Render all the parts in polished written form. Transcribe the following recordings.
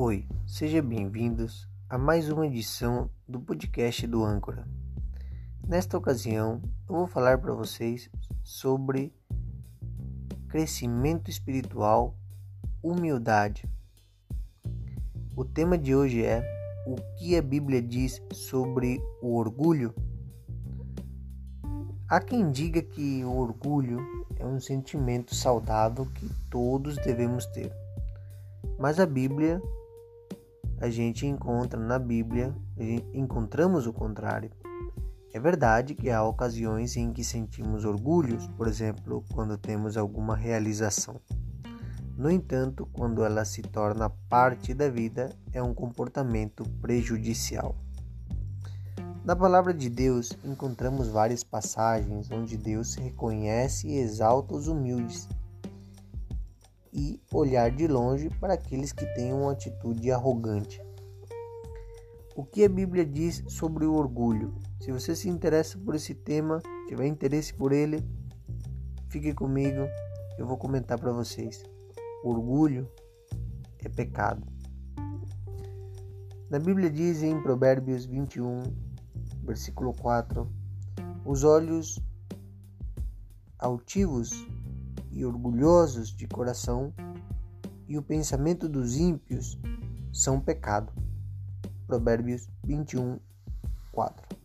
Oi, sejam bem-vindos a mais uma edição do podcast do Âncora. Nesta ocasião, eu vou falar para vocês sobre crescimento espiritual, humildade. O tema de hoje é: o que a Bíblia diz sobre o orgulho? Há quem diga que o orgulho é um sentimento saudável que todos devemos ter. Mas encontramos o contrário. É verdade que há ocasiões em que sentimos orgulhos, por exemplo, quando temos alguma realização. No entanto, quando ela se torna parte da vida, é um comportamento prejudicial. Na palavra de Deus, encontramos várias passagens onde Deus reconhece e exalta os humildes e olhar de longe para aqueles que têm uma atitude arrogante. O que a Bíblia diz sobre o orgulho? Se você se interessa por esse tema, tiver interesse por ele, fique comigo, eu vou comentar para vocês. Orgulho é pecado. Na Bíblia diz em Provérbios 21, versículo 4: os olhos altivos e orgulhosos de coração e o pensamento dos ímpios são pecado. Provérbios 21, 4.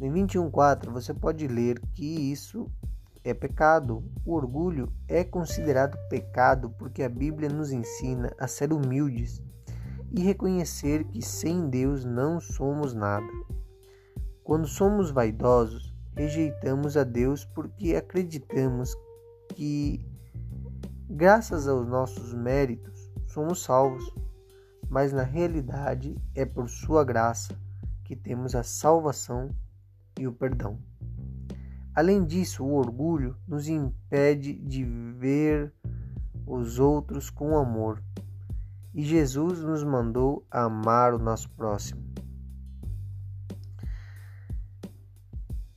Em 21, 4 você pode ler que isso é pecado. O orgulho é considerado pecado porque a Bíblia nos ensina a ser humildes e reconhecer que sem Deus não somos nada. Quando somos vaidosos, rejeitamos a Deus porque acreditamos que, graças aos nossos méritos, somos salvos. Mas na realidade é por sua graça que temos a salvação e o perdão. Além disso, o orgulho nos impede de ver os outros com amor. E Jesus nos mandou a amar o nosso próximo.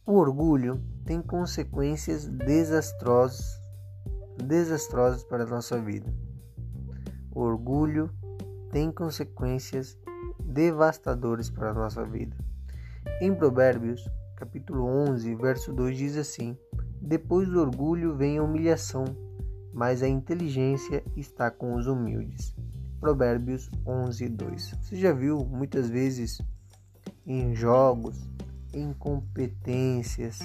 O orgulho tem consequências desastrosas para a nossa vida. O orgulho tem consequências devastadoras para a nossa vida. Em Provérbios, capítulo 11, verso 2 diz assim: depois do orgulho vem a humilhação, mas a inteligência está com os humildes. Provérbios 11, 2. Você já viu muitas vezes em jogos, em competências,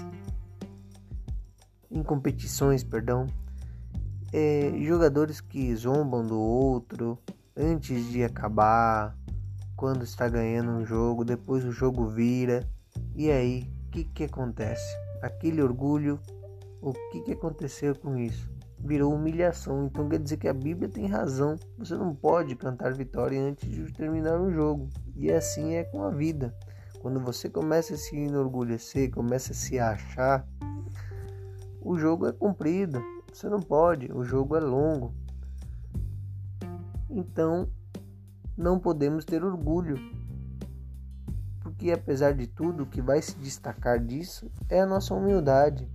em competições, jogadores que zombam do outro antes de acabar, quando está ganhando um jogo, depois o jogo vira. E aí, o que acontece? Aquele orgulho, o que aconteceu com isso? Virou humilhação. Então quer dizer que a Bíblia tem razão. Você não pode cantar vitória antes de terminar um jogo. E assim é com a vida. Quando você começa a se enorgulhecer, começa a se achar, o jogo é comprido. Você não pode, o jogo é longo. Então, não podemos ter orgulho. E apesar de tudo, o que vai se destacar disso é a nossa humildade.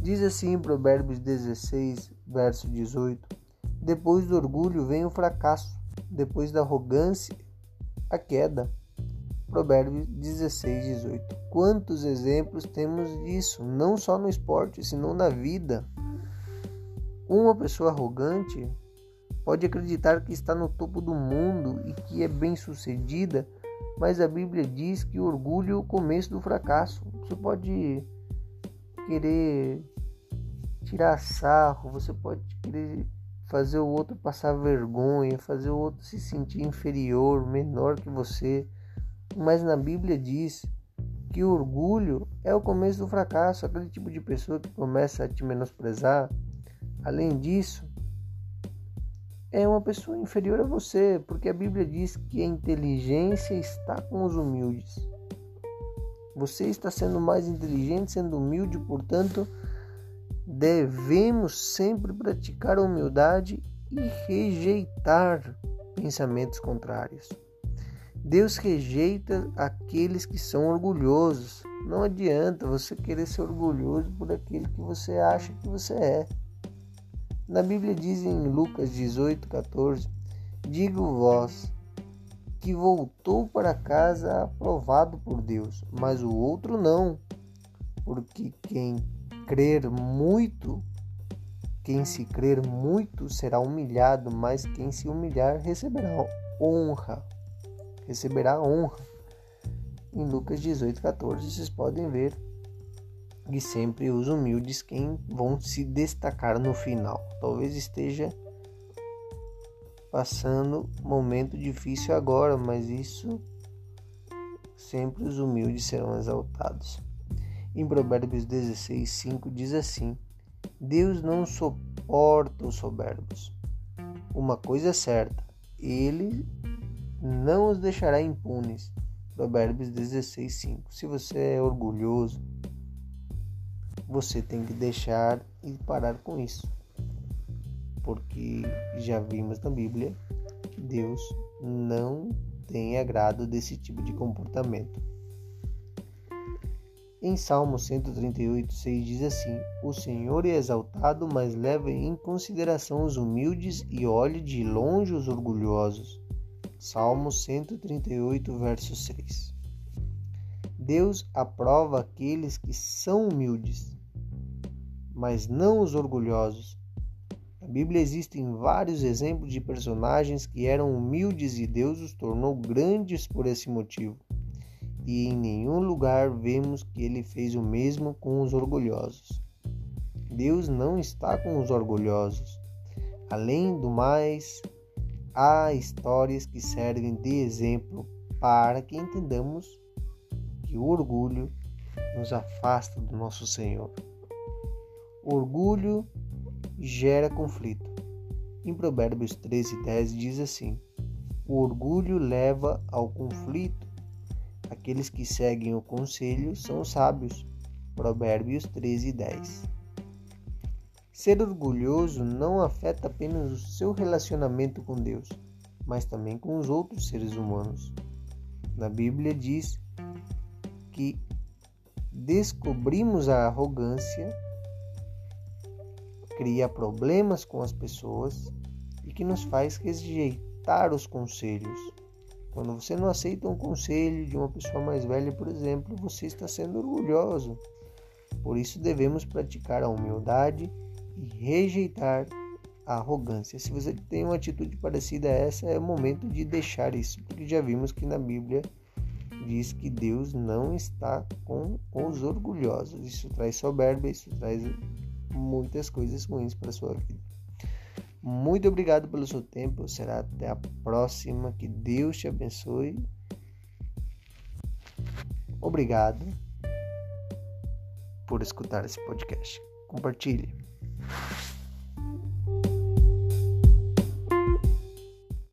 Diz assim em Provérbios 16, verso 18: depois do orgulho vem o fracasso, depois da arrogância, a queda. Provérbios 16, 18. Quantos exemplos temos disso, não só no esporte, senão na vida. Uma pessoa arrogante pode acreditar que está no topo do mundo e que é bem-sucedida, mas a Bíblia diz que o orgulho é o começo do fracasso. Você pode querer tirar sarro, você pode querer fazer o outro passar vergonha, fazer o outro se sentir inferior, menor que você. Mas na Bíblia diz que o orgulho é o começo do fracasso, aquele tipo de pessoa que começa a te menosprezar. Além disso, é uma pessoa inferior a você, porque a Bíblia diz que a inteligência está com os humildes. Você está sendo mais inteligente, sendo humilde, portanto, devemos sempre praticar a humildade e rejeitar pensamentos contrários. Deus rejeita aqueles que são orgulhosos. Não adianta você querer ser orgulhoso por aquilo que você acha que você é. Na Bíblia diz em Lucas 18, 14, Digo-vos que voltou para casa aprovado por Deus, mas o outro não, porque quem se crer muito será humilhado, mas quem se humilhar receberá honra. Em Lucas 18:14 vocês podem ver que sempre os humildes quem vão se destacar no final. Talvez esteja passando momento difícil agora, mas isso sempre os humildes serão exaltados. Em Provérbios 16:5 diz assim: Deus não suporta os soberbos. Uma coisa é certa, Ele não os deixará impunes. Provérbios 16:5. Se você é orgulhoso, você tem que deixar e parar com isso, porque já vimos na Bíblia que Deus não tem agrado desse tipo de comportamento. Em Salmo 138:6 diz assim: O Senhor é exaltado, mas leva em consideração os humildes e olha de longe os orgulhosos. Salmo 138:6. Deus aprova aqueles que são humildes, mas não os orgulhosos. Na Bíblia existem vários exemplos de personagens que eram humildes e Deus os tornou grandes por esse motivo. E em nenhum lugar vemos que ele fez o mesmo com os orgulhosos. Deus não está com os orgulhosos. Além do mais, há histórias que servem de exemplo para que entendamos que o orgulho nos afasta do nosso Senhor. O orgulho gera conflito. Em Provérbios 13:10 diz assim: O orgulho leva ao conflito. Aqueles que seguem o conselho são sábios. Provérbios 13:10. Ser orgulhoso não afeta apenas o seu relacionamento com Deus, mas também com os outros seres humanos. Na Bíblia diz que descobrimos a arrogância, cria problemas com as pessoas e que nos faz rejeitar os conselhos. Quando você não aceita um conselho de uma pessoa mais velha, por exemplo, você está sendo orgulhoso. Por isso devemos praticar a humildade e rejeitar a arrogância. Se você tem uma atitude parecida a essa, é o momento de deixar isso, porque já vimos que na Bíblia diz que Deus não está com os orgulhosos. Isso traz soberba, isso traz muitas coisas ruins para a sua vida. Muito obrigado pelo seu tempo. Será até a próxima. Que Deus te abençoe. Obrigado por escutar esse podcast. Compartilhe.